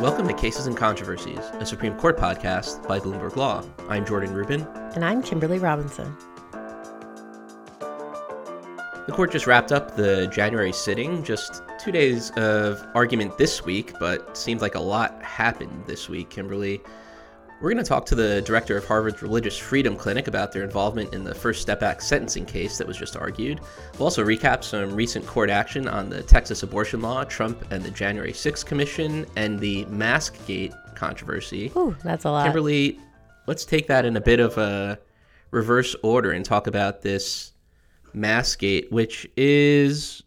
Welcome to Cases and Controversies, a Supreme Court podcast by Bloomberg Law. I'm Jordan Rubin. And I'm Kimberly Robinson. The court just wrapped up the January sitting, just 2 days of argument this week, but seems like a lot happened this week, Kimberly. We're going to talk to the director of Harvard's Religious Freedom Clinic about their involvement in the First Step Act sentencing case that was just argued. We'll also recap some recent court action on the Texas abortion law, Trump and the January 6th Commission, and the Maskgate controversy. Ooh, that's a lot. Kimberly, let's take that in a bit of a reverse order and talk about this Maskgate, which is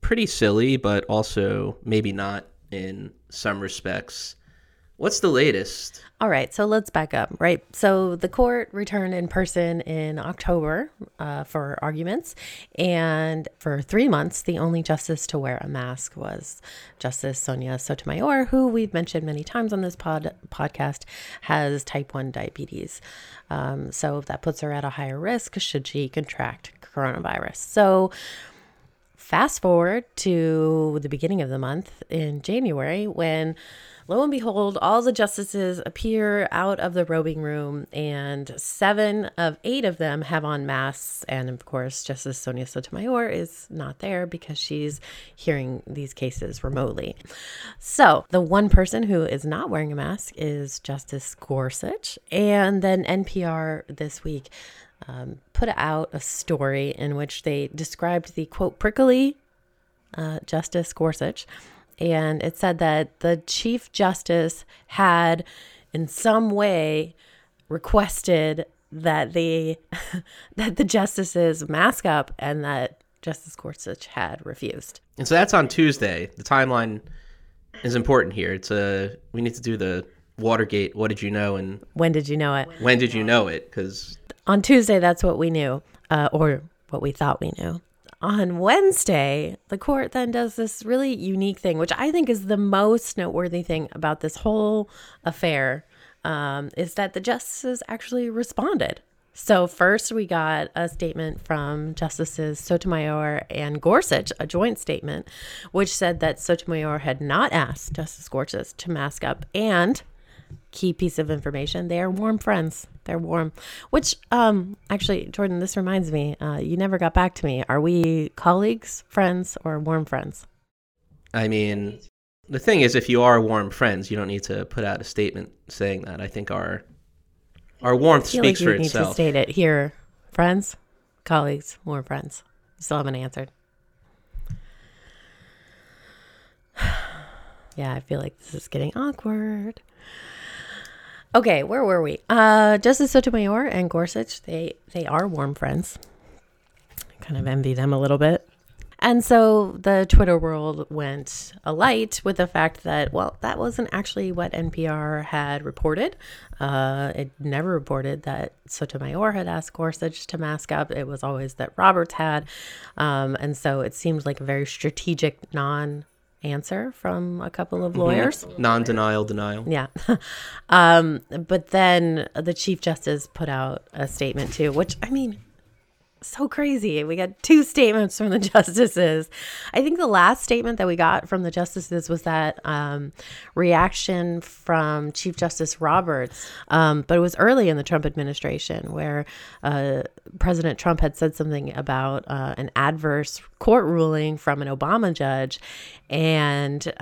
pretty silly, but also maybe not in some respects. What's the latest? All right, so let's back up, right? So the court returned in person in October for arguments, and for 3 months, the only justice to wear a mask was Justice Sonia Sotomayor, who we've mentioned many times on this podcast, has type 1 diabetes. So that puts her at a higher risk should she contract coronavirus. So fast forward to the beginning of the month in January when, lo and behold, all the justices appear out of the robing room, and 7 of 8 of them have on masks. And of course, Justice Sonia Sotomayor is not there because she's hearing these cases remotely. So the one person who is not wearing a mask is Justice Gorsuch. And then NPR this week put out a story in which they described the, quote, prickly Justice Gorsuch. And it said that the Chief Justice had in some way requested that the justices mask up, and that Justice Gorsuch had refused. And so that's on Tuesday. The timeline is important here. It's we need to do the Watergate, what did you know, and when did you know it? When did you know it? Because on Tuesday, that's what we knew, or what we thought we knew. On Wednesday, the court then does this really unique thing, which I think is the most noteworthy thing about this whole affair, is that the justices actually responded. So first we got a statement from Justices Sotomayor and Gorsuch, a joint statement, which said that Sotomayor had not asked Justice Gorsuch to mask up, and key piece of information, they are warm friends. They're warm. Which, actually, Jordan, this reminds me, you never got back to me. Are we colleagues, friends, or warm friends? I mean, the thing is, if you are warm friends, you don't need to put out a statement saying that. I think our warmth speaks for itself. I feel like you need to state it here. Friends, colleagues, warm friends. You still haven't answered. Yeah, I feel like this is getting awkward. Okay, where were we? Justice Sotomayor and Gorsuch, they are warm friends. I kind of envy them a little bit. And so the Twitter world went alight with the fact that, well, that wasn't actually what NPR had reported. It never reported that Sotomayor had asked Gorsuch to mask up. It was always that Roberts had. And so it seemed like a very strategic answer from a couple of lawyers. Mm-hmm. Non-denial, denial. Yeah. But then the Chief Justice put out a statement too, which, I mean, so crazy. We got 2 statements from the justices. I think the last statement that we got from the justices was that reaction from Chief Justice Roberts, but it was early in the Trump administration where President Trump had said something about an adverse court ruling from an Obama judge, and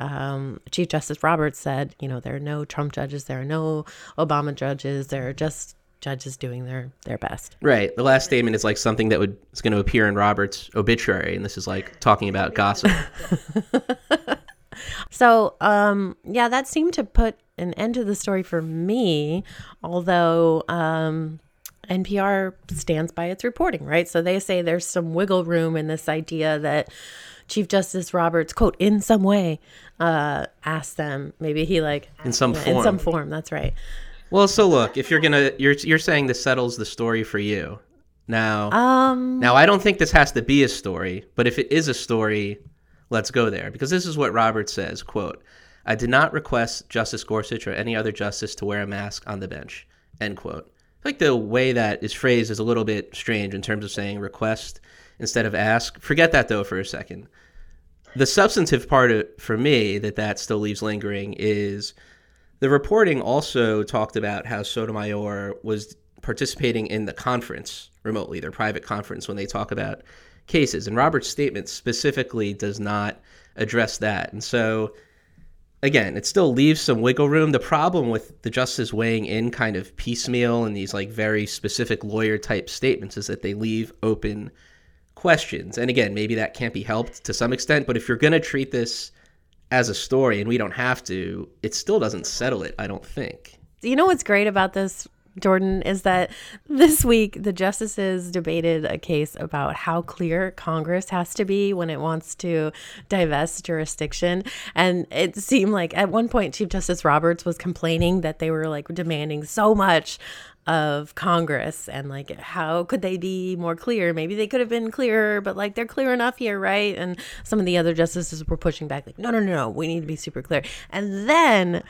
Chief Justice Roberts said, you know, there are no Trump judges, there are no Obama judges, there are just judges doing their best. Right. The last statement is like something that is going to appear in Roberts' obituary, and this is like talking about gossip. So, yeah, that seemed to put an end to the story for me, although NPR stands by its reporting, right? So they say there's some wiggle room in this idea that Chief Justice Roberts, quote, in some way, asked them. Maybe he like... In some form, that's right. Well, so look, if you're saying this settles the story for you. Now I don't think this has to be a story, but if it is a story, let's go there, because this is what Roberts says, quote, "I did not request Justice Gorsuch or any other justice to wear a mask on the bench," end quote. I think the way that is phrased is a little bit strange in terms of saying request instead of ask. Forget that though for a second. The substantive part of, for me that still leaves lingering is the reporting also talked about how Sotomayor was participating in the conference remotely, their private conference, when they talk about cases. And Roberts' statement specifically does not address that. And so, again, it still leaves some wiggle room. The problem with the justice weighing in kind of piecemeal and these like very specific lawyer-type statements is that they leave open questions. And again, maybe that can't be helped to some extent, but if you're going to treat this as a story, and we don't have to, it still doesn't settle it, I don't think. You know what's great about this, Jordan, is that this week the justices debated a case about how clear Congress has to be when it wants to divest jurisdiction. And it seemed like at one point Chief Justice Roberts was complaining that they were like demanding so much of Congress and like how could they be more clear? Maybe they could have been clearer, but like they're clear enough here, right? And some of the other justices were pushing back like, no, we need to be super clear. And then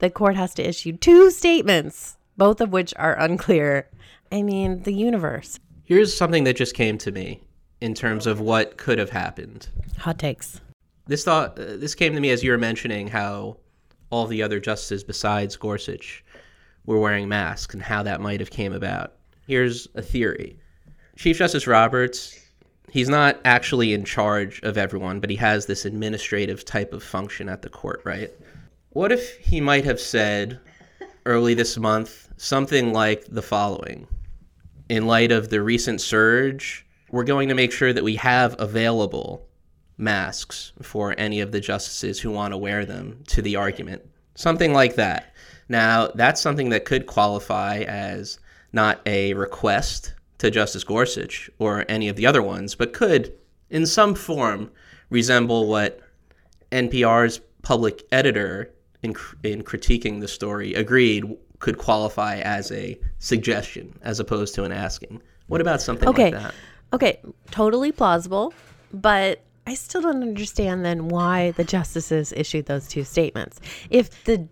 the court has to issue two statements, both of which are unclear. I mean, the universe. Here's something that just came to me in terms of what could have happened. Hot takes. This came to me as you were mentioning how all the other justices besides Gorsuch were wearing masks and how that might have came about. Here's a theory. Chief Justice Roberts, he's not actually in charge of everyone, but he has this administrative type of function at the court, right? What if he might have said early this month something like the following? In light of the recent surge, we're going to make sure that we have available masks for any of the justices who want to wear them to the argument. Something like that. Now, that's something that could qualify as not a request to Justice Gorsuch or any of the other ones, but could, in some form, resemble what NPR's public editor, in critiquing the story, agreed could qualify as a suggestion as opposed to an asking. What about something like that? Okay, totally plausible, but I still don't understand then why the justices issued those two statements. If the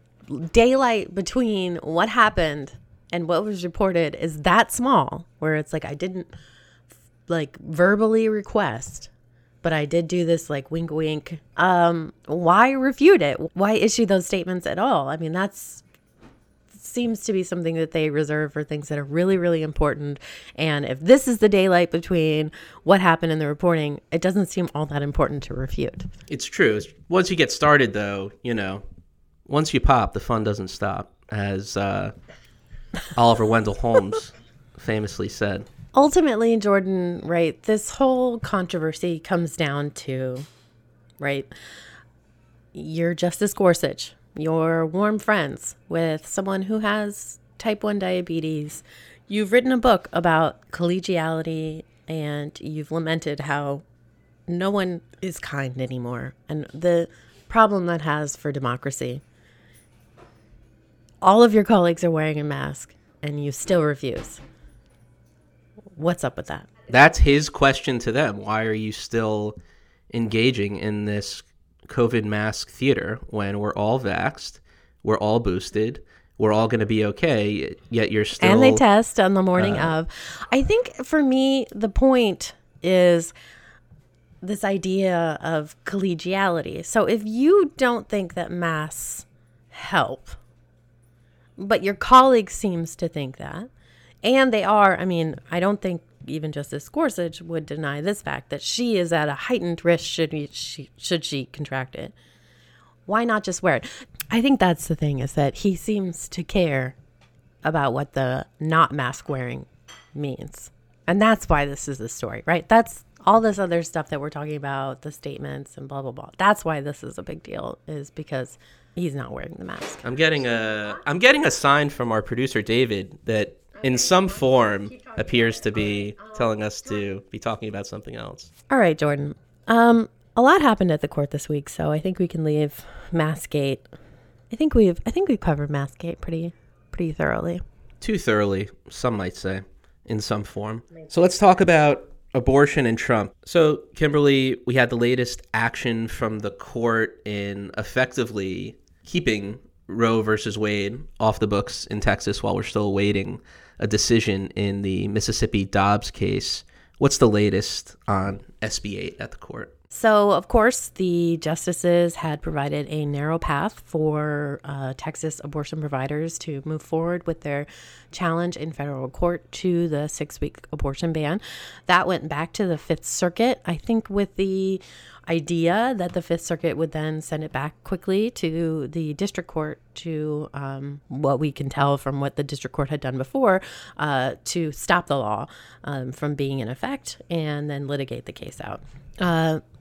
daylight between what happened and what was reported is that small, where it's like I didn't like verbally request, but I did do this like wink wink, why refute it? Why issue those statements at all? I mean, seems to be something that they reserve for things that are really, really important. And if this is the daylight between what happened in the reporting, it doesn't seem all that important to refute. It's true. Once you get started, though, once you pop, the fun doesn't stop, as Oliver Wendell Holmes famously said. Ultimately, Jordan, right, this whole controversy comes down to, right, you're Justice Gorsuch, you're warm friends with someone who has type 1 diabetes. You've written a book about collegiality, and you've lamented how no one is kind anymore, and the problem that has for democracy. All of your colleagues are wearing a mask and you still refuse. What's up with that? That's his question to them. Why are you still engaging in this COVID mask theater when we're all vaxxed, we're all boosted, we're all going to be okay, yet you're still... And they test on the morning of. I think for me, the point is this idea of collegiality. So if you don't think that masks help, but your colleague seems to think that. And they are, I mean, I don't think even Justice Gorsuch would deny this fact that she is at a heightened risk should she contract it. Why not just wear it? I think that's the thing, is that he seems to care about what the not mask wearing means. And that's why this is the story, right? That's all this other stuff that we're talking about, the statements and blah, blah, blah. That's why this is a big deal, is because he's not wearing the mask. I'm getting a sign from our producer, David, that in some form appears to be telling us to be talking about something else. All right, Jordan. A lot happened at the court this week, so I think we can leave Maskgate. I think we've covered Maskgate pretty thoroughly. Too thoroughly, some might say, in some form. So let's talk about abortion and Trump. So, Kimberly, we had the latest action from the court in effectively keeping Roe versus Wade off the books in Texas while we're still awaiting a decision in the Mississippi Dobbs case. What's the latest on SB8 at the court? So, of course, the justices had provided a narrow path for Texas abortion providers to move forward with their challenge in federal court to the 6-week abortion ban. That went back to the Fifth Circuit, I think, with the idea that the Fifth Circuit would then send it back quickly to the district court to, what we can tell from what the district court had done before, to stop the law from being in effect and then litigate the case out.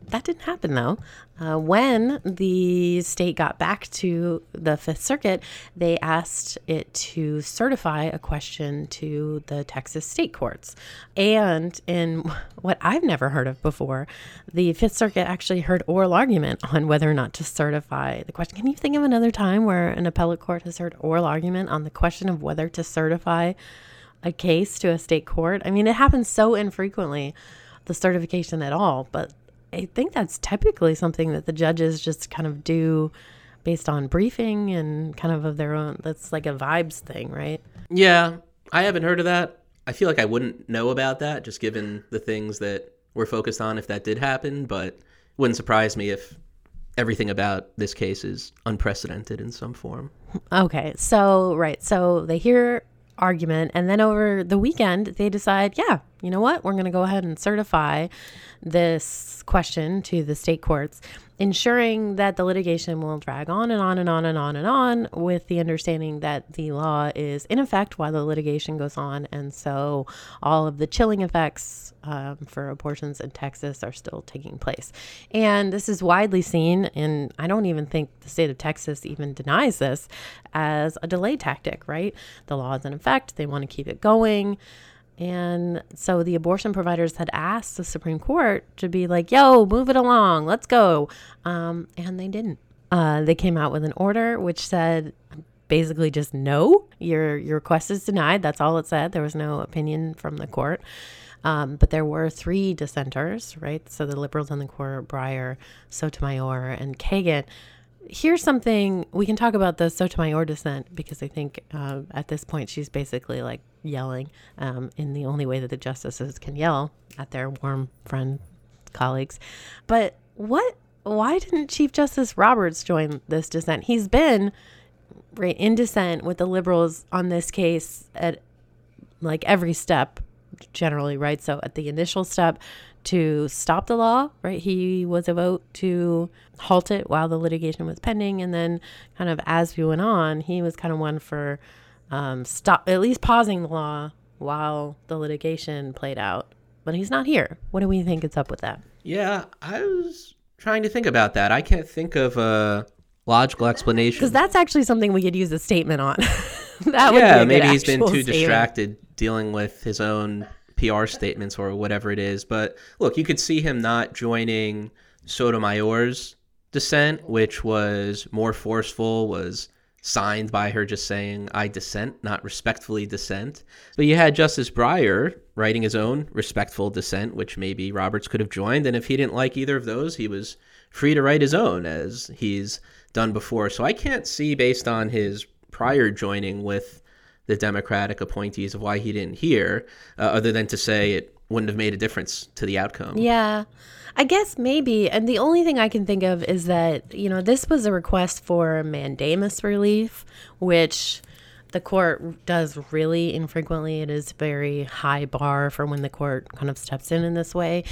That didn't happen, though. When the state got back to the Fifth Circuit, they asked it to certify a question to the Texas state courts. And in what I've never heard of before, the Fifth Circuit actually heard oral argument on whether or not to certify the question. Can you think of another time where an appellate court has heard oral argument on the question of whether to certify a case to a state court? I mean, it happens so infrequently, the certification at all, but I think that's typically something that the judges just kind of do based on briefing and kind of their own. That's like a vibes thing, right? Yeah, I haven't heard of that. I feel like I wouldn't know about that just given the things that we're focused on if that did happen, but it wouldn't surprise me if everything about this case is unprecedented in some form. Okay, so right, so they hear argument, and then over the weekend they decide, yeah, you know what, we're going to go ahead and certify this question to the state courts, ensuring that the litigation will drag on and on and on and on and on, with the understanding that the law is in effect while the litigation goes on, and so all of the chilling effects for abortions in Texas are still taking place. And this is widely seen, and I don't even think the state of Texas even denies this, as a delay tactic, right? The law is in effect, they want to keep it going. And so the abortion providers had asked the Supreme Court to be like, yo, move it along, let's go. And they didn't. They came out with an order which said basically just no, your request is denied. That's all it said. There was no opinion from the court. But there were three dissenters, right? So the liberals on the court, Breyer, Sotomayor, and Kagan. Here's something, we can talk about the Sotomayor dissent, because I think at this point she's basically like yelling in the only way that the justices can yell at their warm friend colleagues. But why didn't Chief Justice Roberts join this dissent? He's been right in dissent with the liberals on this case at like every step generally, right? So at the initial step to stop the law, right? He was a vote to halt it while the litigation was pending. And then kind of as we went on, he was kind of one for stop, at least pausing the law while the litigation played out. But he's not here. What do we think is up with that? Yeah, I was trying to think about that. I can't think of a logical explanation. Because that's actually something we could use a statement on. That would be a maybe he's been too distracted dealing with his own PR statements or whatever it is. But look, you could see him not joining Sotomayor's dissent, which was more forceful, was signed by her just saying, I dissent, not respectfully dissent. But you had Justice Breyer writing his own respectful dissent, which maybe Roberts could have joined. And if he didn't like either of those, he was free to write his own, as he's done before. So I can't see, based on his prior joining with the Democratic appointees, of why he didn't hear, other than to say it wouldn't have made a difference to the outcome. Yeah, I guess maybe. And the only thing I can think of is that, you know, this was a request for mandamus relief, which the court does really infrequently. It is a very high bar for when the court kind of steps in this way.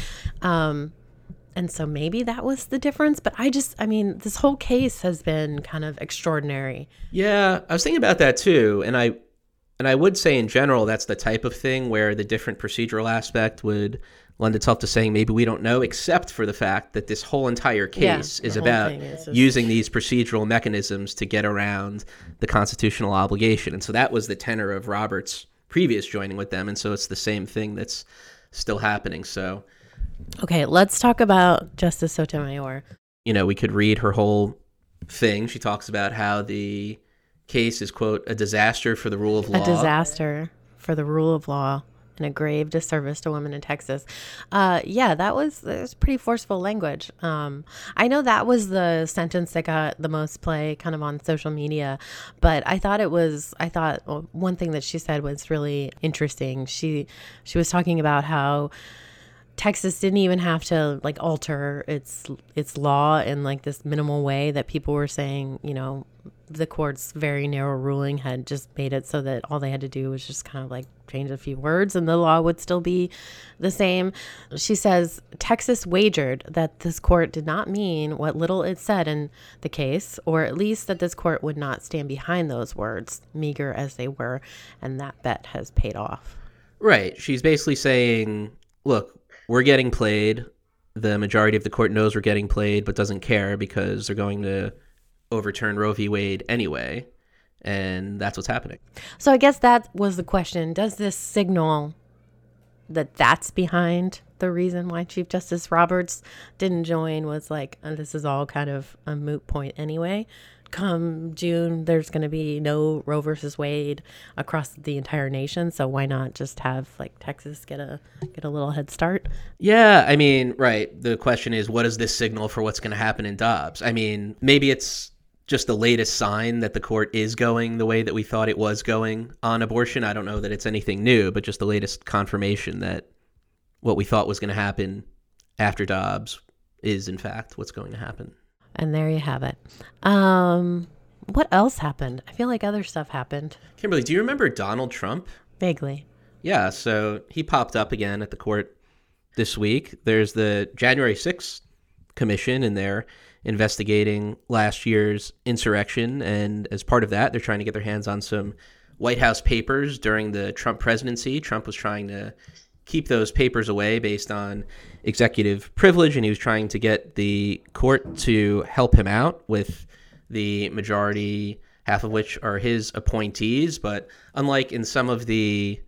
And so maybe that was the difference. But I mean, this whole case has been kind of extraordinary. Yeah, I was thinking about that too. And I would say in general, that's the type of thing where the different procedural aspect would lend itself to saying maybe we don't know, except for the fact that this whole entire case is about using these procedural mechanisms to get around the constitutional obligation. And so that was the tenor of Roberts' previous joining with them. And so it's the same thing that's still happening. So, okay, let's talk about Justice Sotomayor. You know, we could read her whole thing. She talks about how the case is, quote, a disaster for the rule of law. A disaster for the rule of law and a grave disservice to women in Texas. That was pretty forceful language. I know that was the sentence that got the most play kind of on social media, but I thought one thing that she said was really interesting. She was talking about how Texas didn't even have to like alter its law in like this minimal way that people were saying, you know, the court's very narrow ruling had just made it so that all they had to do was just kind of like change a few words and the law would still be the same. She says, Texas wagered that this court did not mean what little it said in the case, or at least that this court would not stand behind those words, meager as they were, and that bet has paid off. Right. She's basically saying, look, we're getting played. The majority of the court knows we're getting played, but doesn't care because they're going to overturn Roe v. Wade anyway. And that's what's happening. So I guess that was the question. Does this signal that that's behind the reason why Chief Justice Roberts didn't join, was like, oh, this is all kind of a moot point anyway? Come June, there's going to be no Roe versus Wade across the entire nation. So why not just have like Texas get a little head start? Yeah, I mean, right. The question is, what is this signal for what's going to happen in Dobbs? I mean, maybe it's just the latest sign that the court is going the way that we thought it was going on abortion. I don't know that it's anything new, but just the latest confirmation that what we thought was going to happen after Dobbs is in fact what's going to happen. And there you have it. What else happened? I feel like other stuff happened. Kimberly, do you remember Donald Trump? Vaguely. Yeah, so he popped up again at the court this week. There's the January 6th Commission in there investigating last year's insurrection. And as part of that, they're trying to get their hands on some White House papers during the Trump presidency. Trump was trying to keep those papers away based on executive privilege, and he was trying to get the court to help him out with the majority, half of which are his appointees. But unlike in some of the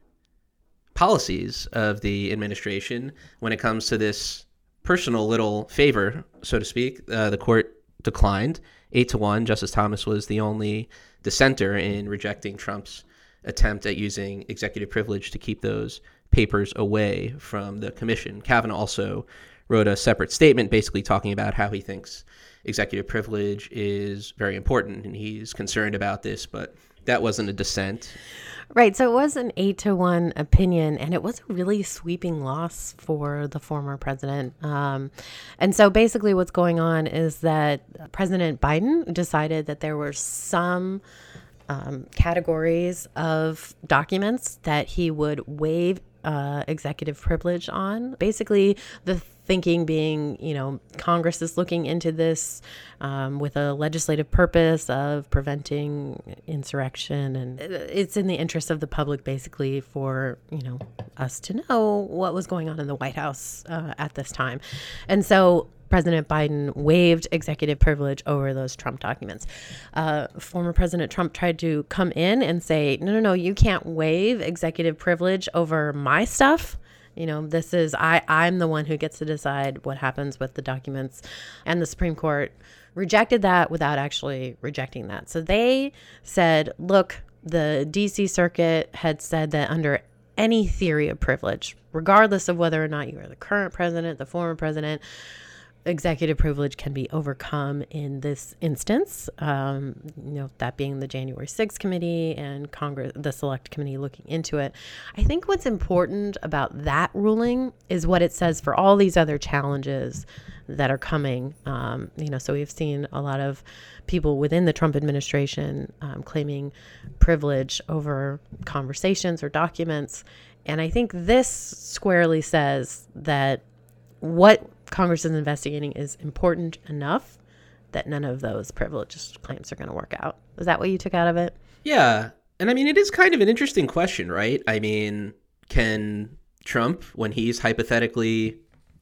policies of the administration, when it comes to this personal little favor, so to speak, the court declined 8-1. Justice Thomas was the only dissenter in rejecting Trump's attempt at using executive privilege to keep those papers away from the commission. Kavanaugh also wrote a separate statement basically talking about how he thinks executive privilege is very important and he's concerned about this, but that wasn't a dissent. Right. So it was an 8-1 opinion, and it was a really sweeping loss for the former president. And so basically what's going on is that President Biden decided that there were some categories of documents that he would waive executive privilege on. Basically, the thinking being, you know, Congress is looking into this with a legislative purpose of preventing insurrection, and it's in the interest of the public, basically, for, you know, us to know what was going on in the White House at this time. And so President Biden waived executive privilege over those Trump documents. Former President Trump tried to come in and say, no, you can't waive executive privilege over my stuff. You know, this is, I'm the one who gets to decide what happens with the documents. And the Supreme Court rejected that without actually rejecting that. So they said, look, the DC Circuit had said that under any theory of privilege, regardless of whether or not you are the current president, the former president, executive privilege can be overcome in this instance, you know, that being the January 6th committee and Congress, the select committee looking into it. I think what's important about that ruling is what it says for all these other challenges that are coming. You know, so we've seen a lot of people within the Trump administration claiming privilege over conversations or documents. And I think this squarely says that what Congress is investigating is important enough that none of those privileged claims are going to work out. Is that what you took out of it? Yeah. And I mean, it is kind of an interesting question, right? I mean, can Trump, when he's hypothetically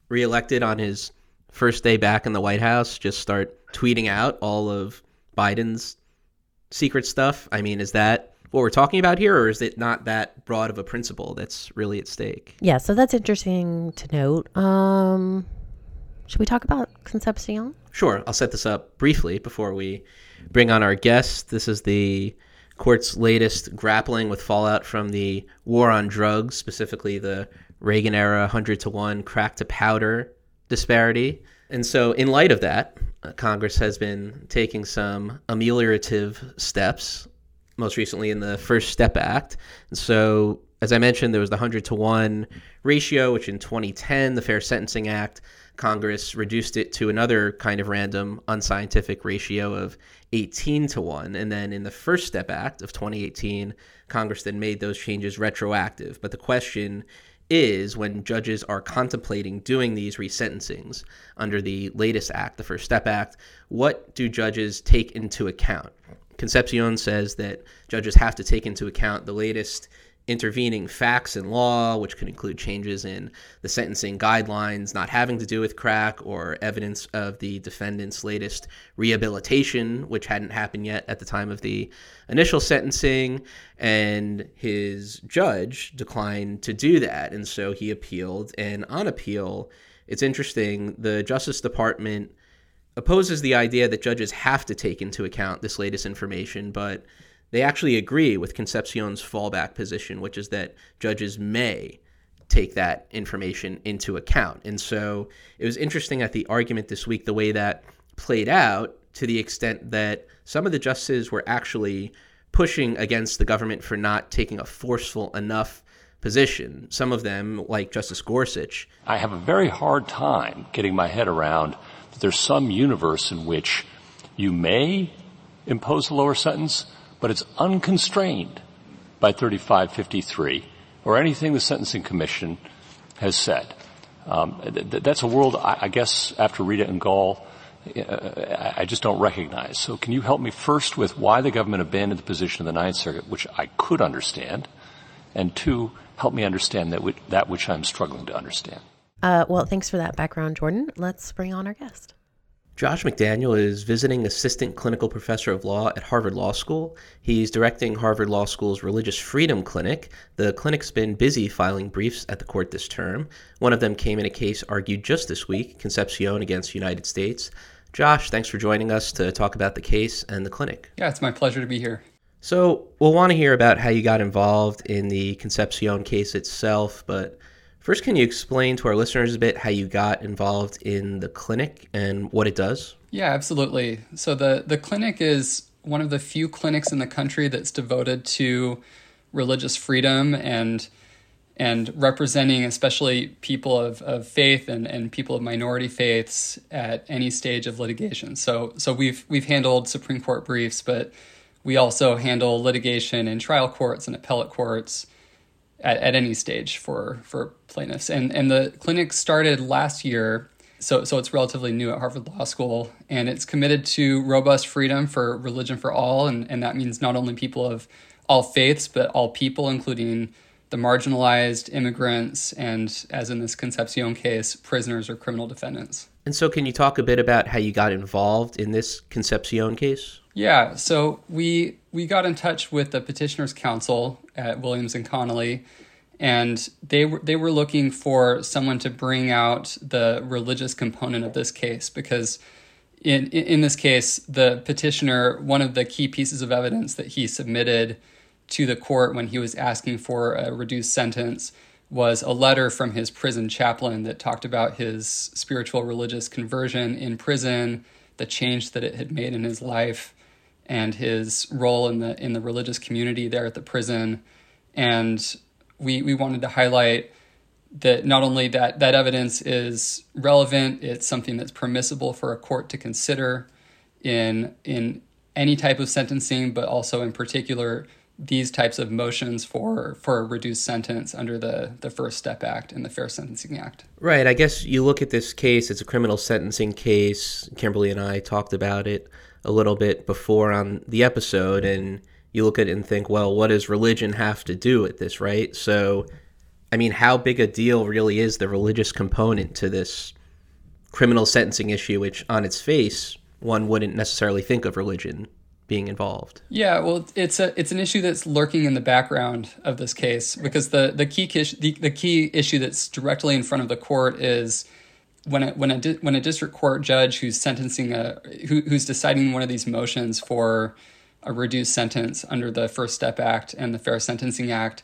reelected on his first day back in the White House, just start tweeting out all of Biden's secret stuff? I mean, is that what we're talking about here, or is it not that broad of a principle that's really at stake? Yeah. So that's interesting to note. Should we talk about Concepcion? Sure. I'll set this up briefly before we bring on our guest. This is the court's latest grappling with fallout from the war on drugs, specifically the Reagan era 100-1 crack to powder disparity. And so in light of that, Congress has been taking some ameliorative steps, most recently in the First Step Act. And so As I mentioned, there was the 100-to-1 ratio, which in 2010, the Fair Sentencing Act, Congress reduced it to another kind of random, unscientific ratio of 18-to-1. And then in the First Step Act of 2018, Congress then made those changes retroactive. But the question is, when judges are contemplating doing these resentencings under the latest act, the First Step Act, what do judges take into account? Concepcion says that judges have to take into account the latest intervening facts in law, which could include changes in the sentencing guidelines not having to do with crack or evidence of the defendant's latest rehabilitation, which hadn't happened yet at the time of the initial sentencing, and his judge declined to do that, and so he appealed. And on appeal, it's interesting, the Justice Department opposes the idea that judges have to take into account this latest information, but they actually agree with Concepcion's fallback position, which is that judges may take that information into account. And so it was interesting at the argument this week, the way that played out, to the extent that some of the justices were actually pushing against the government for not taking a forceful enough position. Some of them, like Justice Gorsuch. I have a very hard time getting my head around that there's some universe in which you may impose a lower sentence, but it's unconstrained by 3553 or anything the Sentencing Commission has said. That's a world, I guess, after Rita and Gall, I just don't recognize. So can you help me first with why the government abandoned the position of the Ninth Circuit, which I could understand, and two, help me understand that which I'm struggling to understand. Well, thanks for that background, Jordan. Let's bring on our guest. Josh McDaniel is visiting assistant clinical professor of law at Harvard Law School. He's directing Harvard Law School's Religious Freedom Clinic. The clinic's been busy filing briefs at the court this term. One of them came in a case argued just this week, Concepcion against United States. Josh, thanks for joining us to talk about the case and the clinic. Yeah, it's my pleasure to be here. So we'll want to hear about how you got involved in the Concepcion case itself, but first, can you explain to our listeners a bit how you got involved in the clinic and what it does? Yeah, absolutely. So the clinic is one of the few clinics in the country that's devoted to religious freedom and representing especially people of faith and people of minority faiths at any stage of litigation. So we've handled Supreme Court briefs, but we also handle litigation in trial courts and appellate courts at any stage for plaintiffs. And the clinic started last year, so it's relatively new at Harvard Law School, and it's committed to robust freedom for religion for all, and that means not only people of all faiths, but all people, including the marginalized, immigrants, and, as in this Concepcion case, prisoners or criminal defendants. And so can you talk a bit about how you got involved in this Concepcion case? Yeah, so we got in touch with the Petitioner's Council at Williams and Connolly, and they were looking for someone to bring out the religious component of this case, because in this case, the petitioner, one of the key pieces of evidence that he submitted to the court when he was asking for a reduced sentence was a letter from his prison chaplain that talked about his spiritual religious conversion in prison, the change that it had made in his life, and his role in the religious community there at the prison. And we wanted to highlight that not only that evidence is relevant, it's something that's permissible for a court to consider in any type of sentencing, but also in particular these types of motions for a reduced sentence under the First Step Act and the Fair Sentencing Act. Right. I guess you look at this case, it's a criminal sentencing case. Kimberly and I talked about it a little bit before on the episode, and you look at it and think, well, what does religion have to do with this, right? So, I mean, how big a deal really is the religious component to this criminal sentencing issue, which on its face, one wouldn't necessarily think of religion being involved? Yeah, well, it's an issue that's lurking in the background of this case, because the key issue that's directly in front of the court is when a district court judge who's sentencing who's deciding one of these motions for a reduced sentence under the First Step Act and the Fair Sentencing Act,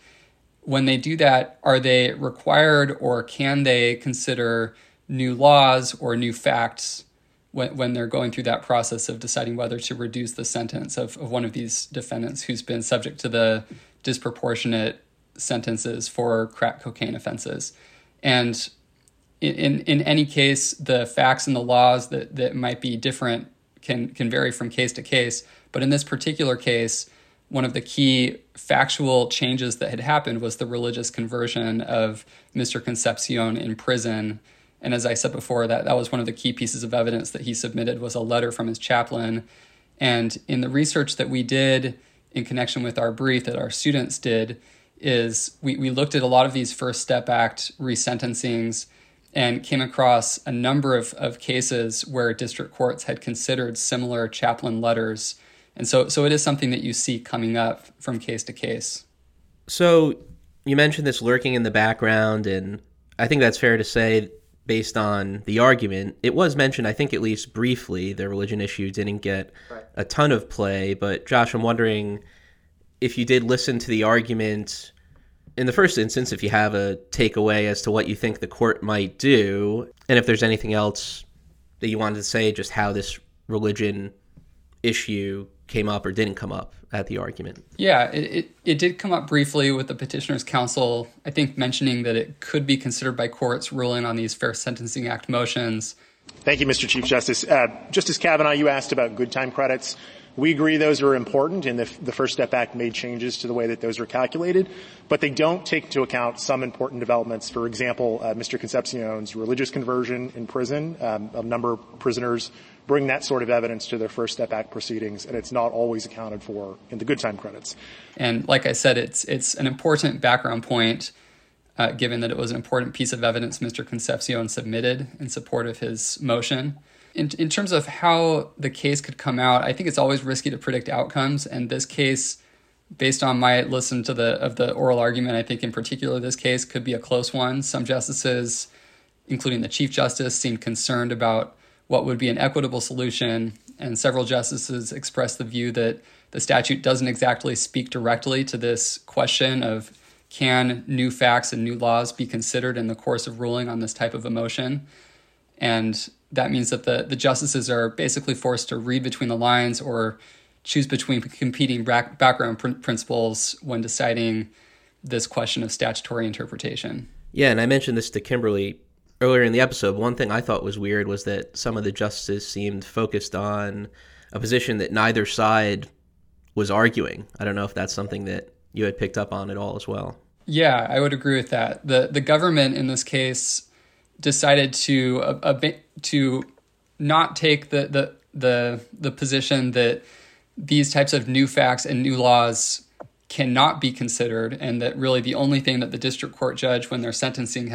when they do that, are they required or can they consider new laws or new facts when they're going through that process of deciding whether to reduce the sentence of one of these defendants who's been subject to the disproportionate sentences for crack cocaine offenses. And in any case, the facts and the laws that might be different can vary from case to case. But in this particular case, one of the key factual changes that had happened was the religious conversion of Mr. Concepcion in prison. And as I said before, that was one of the key pieces of evidence that he submitted was a letter from his chaplain. And in the research that we did in connection with our brief that our students did is we looked at a lot of these First Step Act resentencings and came across a number of cases where district courts had considered similar chaplain letters. And so it is something that you see coming up from case to case. So you mentioned this lurking in the background, and I think that's fair to say, based on the argument, it was mentioned, I think at least briefly, the religion issue didn't get a ton of play. But Josh, I'm wondering if you did listen to the argument in the first instance, if you have a takeaway as to what you think the court might do, and if there's anything else that you wanted to say, just how this religion issue came up or didn't come up at the argument. Yeah, it did come up briefly with the petitioner's counsel, I think, mentioning that it could be considered by courts ruling on these Fair Sentencing Act motions. Thank you, Mr. Chief Justice. Justice Kavanaugh, you asked about good time credits. We agree those are important, and the First Step Act made changes to the way that those are calculated, but they don't take into account some important developments. For example, Mr. Concepcion's religious conversion in prison. A number of prisoners bring that sort of evidence to their First Step Act proceedings, and it's not always accounted for in the good time credits. And like I said, it's an important background point, given that it was an important piece of evidence Mr. Concepcion submitted in support of his motion. In terms of how the case could come out, I think it's always risky to predict outcomes. And this case, based on my listen to the oral argument, I think in particular this case could be a close one. Some justices, including the Chief Justice, seemed concerned about what would be an equitable solution. And several justices expressed the view that the statute doesn't exactly speak directly to this question of can new facts and new laws be considered in the course of ruling on this type of a motion. And that means that the justices are basically forced to read between the lines or choose between competing background principles when deciding this question of statutory interpretation. Yeah, and I mentioned this to Kimberly earlier in the episode. One thing I thought was weird was that some of the justices seemed focused on a position that neither side was arguing. I don't know if that's something that you had picked up on at all as well. Yeah, I would agree with that. The government in this case decided to not take the position that these types of new facts and new laws cannot be considered, and that really the only thing that the district court judge, when they're sentencing,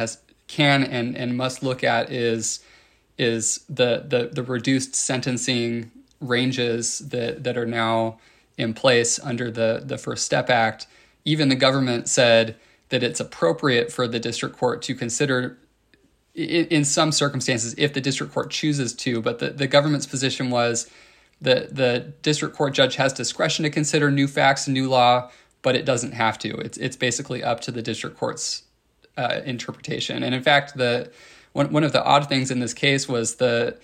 can and must look at is the reduced sentencing ranges that are now in place under the First Step Act. Even the government said that it's appropriate for the district court to consider in some circumstances, if the district court chooses to, but the government's position was that the district court judge has discretion to consider new facts and new law, but it doesn't have to. It's basically up to the district court's interpretation. And in fact, one of the odd things in this case was the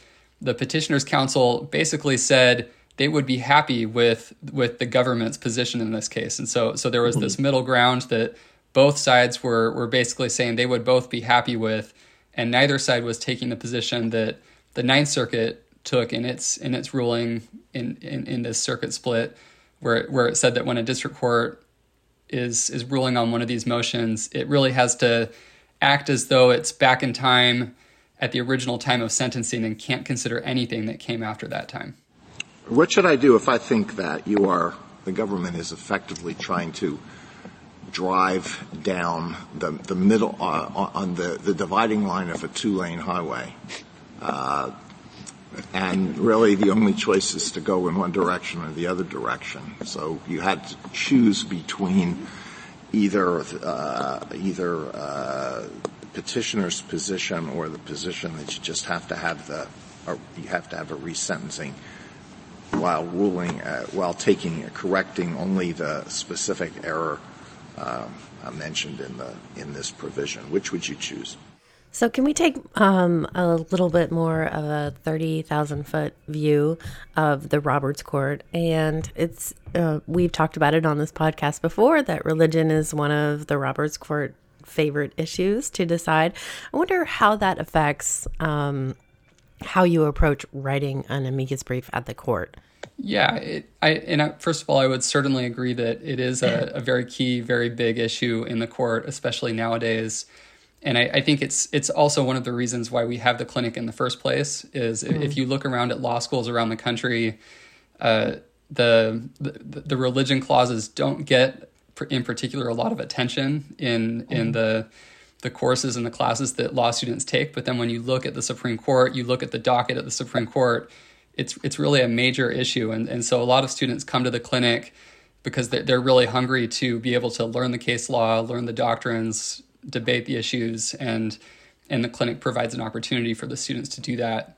petitioner's counsel basically said they would be happy with the government's position in this case. And so there was this middle ground that both sides were basically saying they would both be happy with. And neither side was taking the position that the Ninth Circuit took in its ruling in this circuit split, where it said that when a district court is ruling on one of these motions, it really has to act as though it's back in time at the original time of sentencing and can't consider anything that came after that time. What should I do if I think that the government is effectively trying to drive down the middle on the dividing line of a two-lane highway, and really the only choice is to go in one direction or the other direction? So you had to choose between either petitioner's position or the position that you just have to have a resentencing while ruling correcting only the specific error mentioned in this provision. Which would you choose? So can we take a little bit more of a 30,000-foot view of the Roberts Court? And it's we've talked about it on this podcast before, that religion is one of the Roberts Court favorite issues to decide. I wonder how that affects how you approach writing an amicus brief at the court. Yeah, first of all, I would certainly agree that it is a very key, very big issue in the court, especially nowadays. And I think it's also one of the reasons why we have the clinic in the first place is if you look around at law schools around the country, the religion clauses don't get, in particular, a lot of attention in the courses and the classes that law students take. But then when you look at the Supreme Court, you look at the docket at the Supreme Court, it's really a major issue. And so a lot of students come to the clinic because they're really hungry to be able to learn the case law, learn the doctrines, debate the issues, and the clinic provides an opportunity for the students to do that.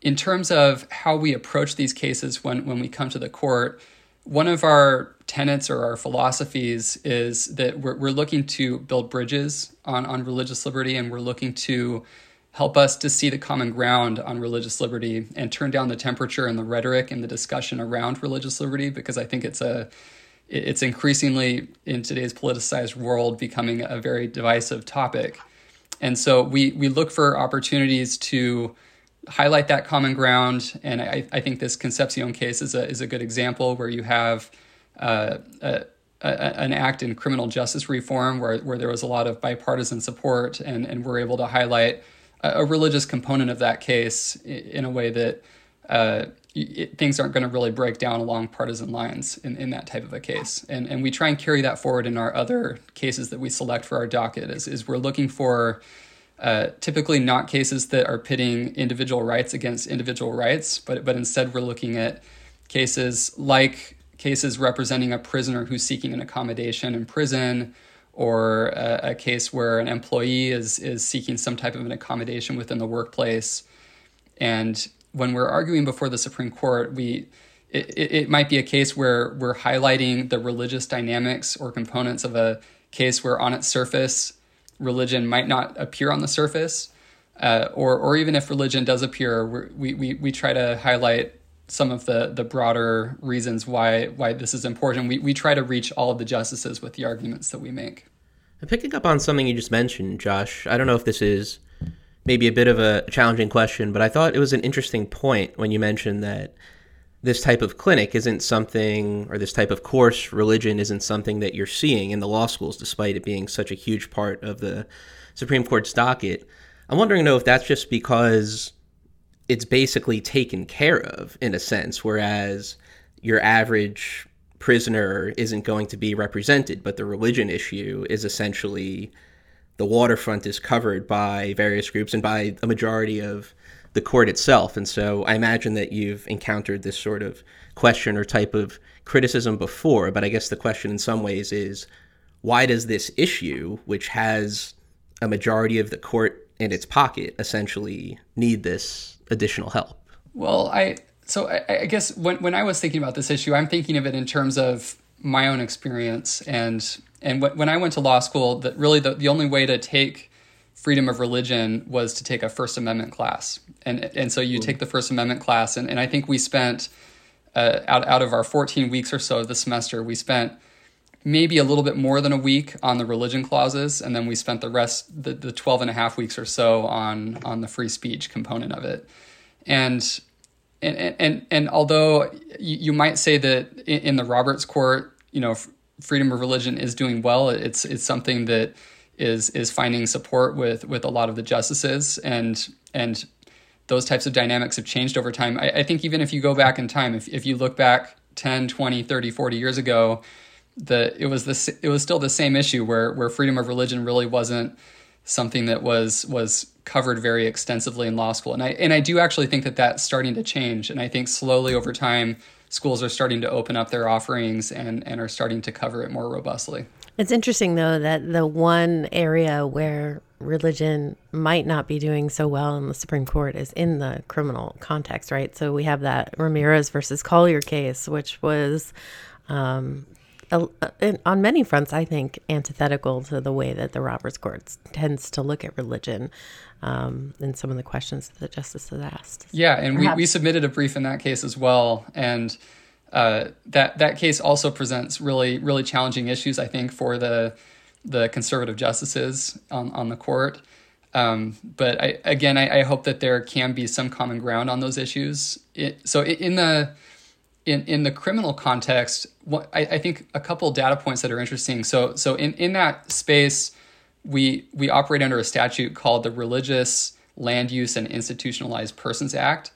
In terms of how we approach these cases when we come to the court, one of our tenets or our philosophies is that we're looking to build bridges on religious liberty, and we're looking to help us to see the common ground on religious liberty and turn down the temperature and the rhetoric and the discussion around religious liberty, because I think it's increasingly, in today's politicized world, becoming a very divisive topic. And so we look for opportunities to highlight that common ground. And I think this Concepcion case is a good example, where you have an act in criminal justice reform where there was a lot of bipartisan support, and we're able to highlight a religious component of that case in a way that things aren't going to really break down along partisan lines in that type of a case. And we try and carry that forward in our other cases that we select for our docket, is we're looking for typically not cases that are pitting individual rights against individual rights, but instead we're looking at cases representing a prisoner who's seeking an accommodation in prison, or a case where an employee is seeking some type of an accommodation within the workplace. And when we're arguing before the Supreme Court, it might be a case where we're highlighting the religious dynamics or components of a case where, on its surface, religion might not appear on the surface, or even if religion does appear, we try to highlight some of the broader reasons why this is important. We try to reach all of the justices with the arguments that we make. I'm picking up on something you just mentioned, Josh. I don't know if this is maybe a bit of a challenging question, but I thought it was an interesting point when you mentioned that this type of clinic isn't something, or this type of course, religion isn't something that you're seeing in the law schools, despite it being such a huge part of the Supreme Court's docket. I'm wondering, though, if that's just because it's basically taken care of, in a sense, whereas your average prisoner isn't going to be represented, but the religion issue is essentially... the waterfront is covered by various groups and by a majority of the court itself. And so I imagine that you've encountered this sort of question or type of criticism before, but I guess the question in some ways is, why does this issue, which has a majority of the court in its pocket, essentially need this additional help? Well, I guess when I was thinking about this issue, I'm thinking of it in terms of my own experience. And when I went to law school, that really the only way to take freedom of religion was to take a First Amendment class. And so you take the First Amendment class, and I think we spent, out of our 14 weeks or so of the semester, we spent maybe a little bit more than a week on the religion clauses, and then we spent the rest, the 12 and a half weeks or so on the free speech component of it. And although you might say that in the Roberts Court, you know, freedom of religion is doing well, it's something that is finding support with a lot of the justices, and those types of dynamics have changed over time. I think even if you go back in time, if you look back 10, 20, 30, 40 years ago, it was still the same issue where freedom of religion really wasn't something that was covered very extensively in law school. And I do actually think that that's starting to change. And I think slowly over time, schools are starting to open up their offerings and are starting to cover it more robustly. It's interesting, though, that the one area where religion might not be doing so well in the Supreme Court is in the criminal context, right? So we have that Ramirez versus Collier case, which was on many fronts, I think, antithetical to the way that the Roberts Court tends to look at religion and some of the questions that the justice has asked. Yeah, and we submitted a brief in that case as well. And that case also presents really, really challenging issues, I think, for the conservative justices on the court. But I hope that there can be some common ground on those issues. In the criminal context, what I think a couple data points that are interesting. So in that space, we operate under a statute called the Religious Land Use and Institutionalized Persons Act,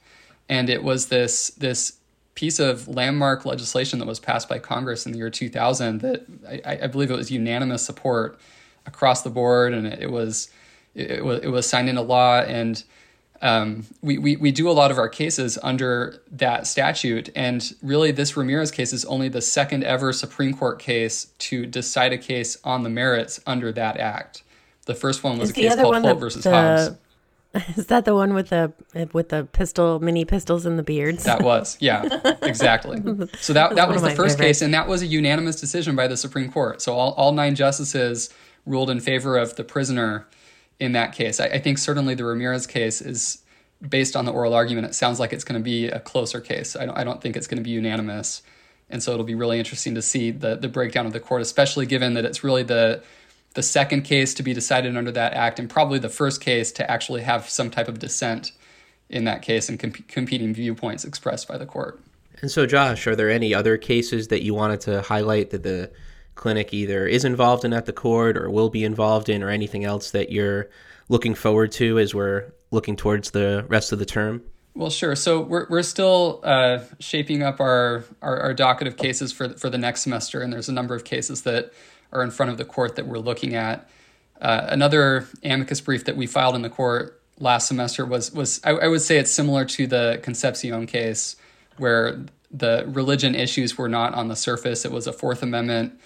and it was this piece of landmark legislation that was passed by Congress in the year 2000 that I believe it was unanimous support across the board, and it was signed into law. And we do a lot of our cases under that statute, and really this Ramirez case is only the second ever Supreme Court case to decide a case on the merits under that act. The first one was a case called Holt versus Hobbs. Is that the one with the mini pistols and the beards? That was, yeah, exactly. So that was the first case, and that was a unanimous decision by the Supreme Court. So all nine justices ruled in favor of the prisoner in that case. I think certainly the Ramirez case is, based on the oral argument, it sounds like it's going to be a closer case. I don't think it's going to be unanimous. And so it'll be really interesting to see the breakdown of the court, especially given that it's really the second case to be decided under that act and probably the first case to actually have some type of dissent in that case and competing viewpoints expressed by the court. And so, Josh, are there any other cases that you wanted to highlight that the clinic either is involved in at the court or will be involved in, or anything else that you're looking forward to as we're looking towards the rest of the term? Well, sure. So we're still shaping up our docket of cases for the next semester, and there's a number of cases that are in front of the court that we're looking at. Another amicus brief that we filed in the court last semester was I would say it's similar to the Concepcion case, where the religion issues were not on the surface. It was a Fourth Amendment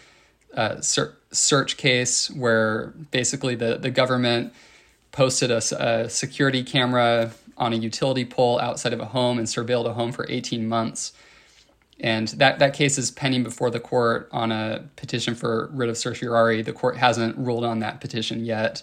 search case where basically the government posted a security camera on a utility pole outside of a home and surveilled a home for 18 months. And that case is pending before the court on a petition for writ of certiorari. The court hasn't ruled on that petition yet.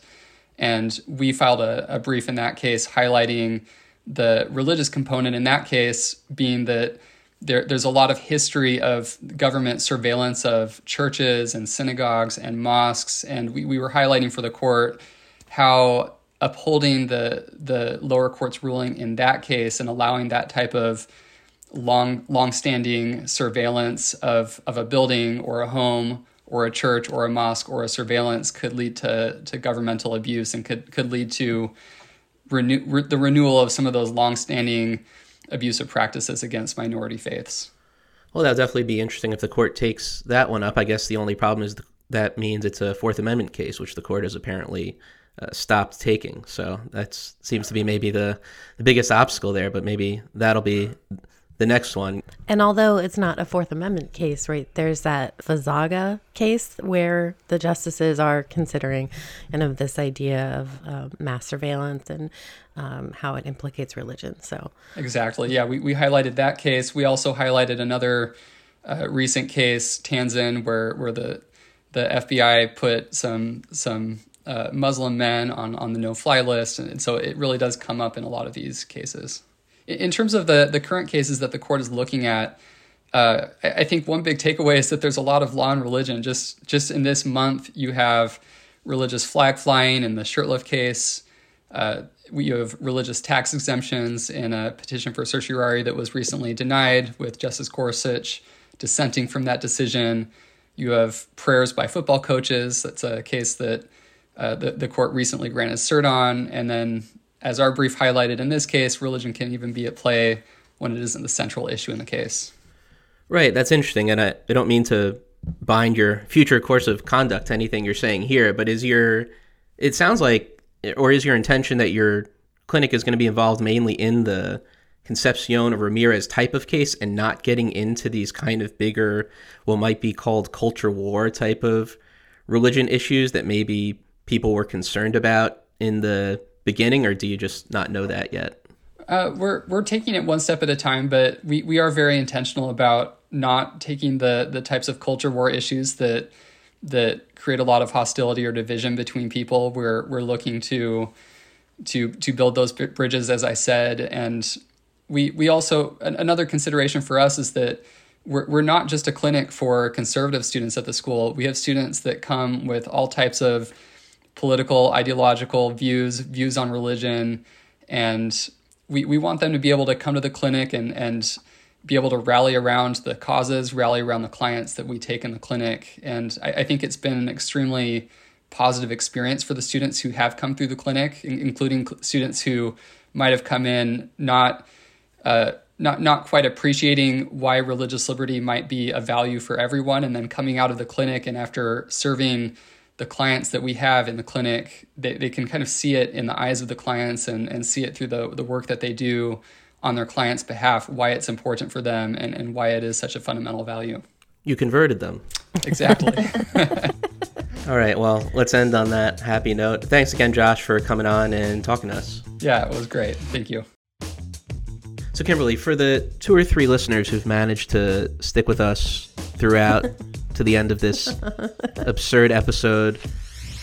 And we filed a brief in that case highlighting the religious component in that case, being that there's a lot of history of government surveillance of churches and synagogues and mosques, and we were highlighting for the court how upholding the lower court's ruling in that case and allowing that type of long-standing surveillance of a building or a home or a church or a mosque or a surveillance could lead to governmental abuse and could lead to the renewal of some of those long-standing abusive practices against minority faiths. Well, that'll definitely be interesting if the court takes that one up. I guess the only problem is that means it's a Fourth Amendment case, which the court has apparently stopped taking. So that seems to be maybe the biggest obstacle there, but maybe that'll be the next one. And although it's not a Fourth Amendment case, right, there's that Fazaga case where the justices are considering kind of this idea of mass surveillance and how it implicates religion. So exactly. Yeah, we highlighted that case. We also highlighted another recent case, Tanzan, where the FBI put some Muslim men on the no-fly list. And so it really does come up in a lot of these cases. In terms of the current cases that the court is looking at, I think one big takeaway is that there's a lot of law and religion. Just in this month, you have religious flag flying in the Shurtleff case. We have religious tax exemptions in a petition for certiorari that was recently denied, with Justice Gorsuch dissenting from that decision. You have prayers by football coaches. That's a case that the court recently granted cert on. And then, as our brief highlighted in this case, religion can even be at play when it isn't the central issue in the case. Right, that's interesting. And I don't mean to bind your future course of conduct to anything you're saying here, but is your intention that your clinic is going to be involved mainly in the Concepcion or Ramirez type of case and not getting into these kind of bigger, what might be called culture war type of religion issues that maybe people were concerned about in the beginning, or do you just not know that yet? We're taking it one step at a time, but we are very intentional about not taking the types of culture war issues that create a lot of hostility or division between people. We're looking to build those bridges, as I said, and we also, another consideration for us is that we're not just a clinic for conservative students at the school. We have students that come with all types of political, ideological views on religion, and we want them to be able to come to the clinic and be able to rally around the causes, rally around the clients that we take in the clinic. And I think it's been an extremely positive experience for the students who have come through the clinic, including students who might have come in not quite appreciating why religious liberty might be a value for everyone, and then coming out of the clinic and after serving the clients that we have in the clinic, they can kind of see it in the eyes of the clients and see it through the work that they do on their clients' behalf, why it's important for them and why it is such a fundamental value. You converted them. Exactly. All right. Well, let's end on that happy note. Thanks again, Josh, for coming on and talking to us. Yeah, it was great. Thank you. So Kimberly, for the 2 or 3 listeners who've managed to stick with us throughout to the end of this absurd episode,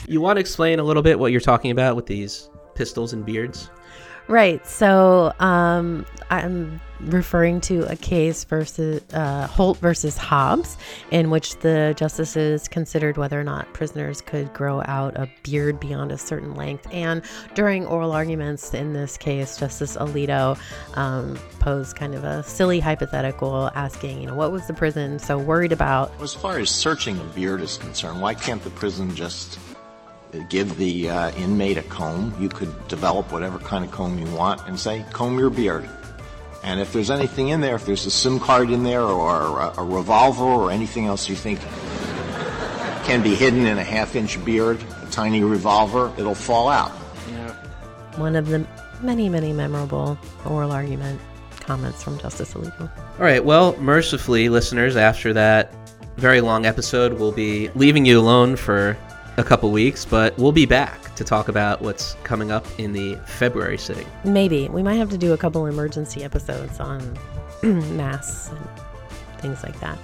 you want to explain a little bit what you're talking about with these pistols and beards? Right. So I'm referring to a case versus Holt versus Hobbs, in which the justices considered whether or not prisoners could grow out a beard beyond a certain length. And during oral arguments in this case, Justice Alito posed kind of a silly hypothetical asking, what was the prison so worried about? As far as searching a beard is concerned, why can't the prison just give the inmate a comb? You could develop whatever kind of comb you want and say, comb your beard. And if there's anything in there, if there's a SIM card in there or a revolver or anything else you think can be hidden in a half-inch beard, a tiny revolver, it'll fall out. Yeah. One of the many, many memorable oral argument comments from Justice Alito. All right. Well, mercifully, listeners, after that very long episode, we'll be leaving you alone for a couple weeks, but we'll be back to talk about what's coming up in the February sitting. Maybe. We might have to do a couple emergency episodes on masks and things like that.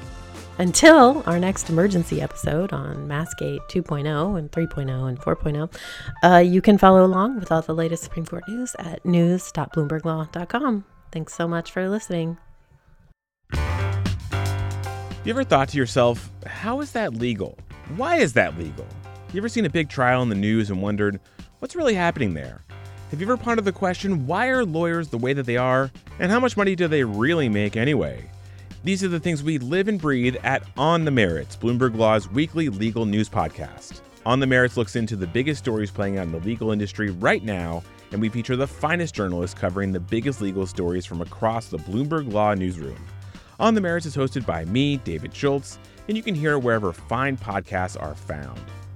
Until our next emergency episode on Maskgate 2.0 and 3.0 and 4.0, you can follow along with all the latest Supreme Court news at news.bloomberglaw.com. Thanks so much for listening. You ever thought to yourself, how is that legal? Why is that legal? You ever seen a big trial in the news and wondered, what's really happening there? Have you ever pondered the question, why are lawyers the way that they are? And how much money do they really make anyway? These are the things we live and breathe at On the Merits, Bloomberg Law's weekly legal news podcast. On the Merits looks into the biggest stories playing out in the legal industry right now, and we feature the finest journalists covering the biggest legal stories from across the Bloomberg Law newsroom. On the Merits is hosted by me, David Schultz, and you can hear it wherever fine podcasts are found.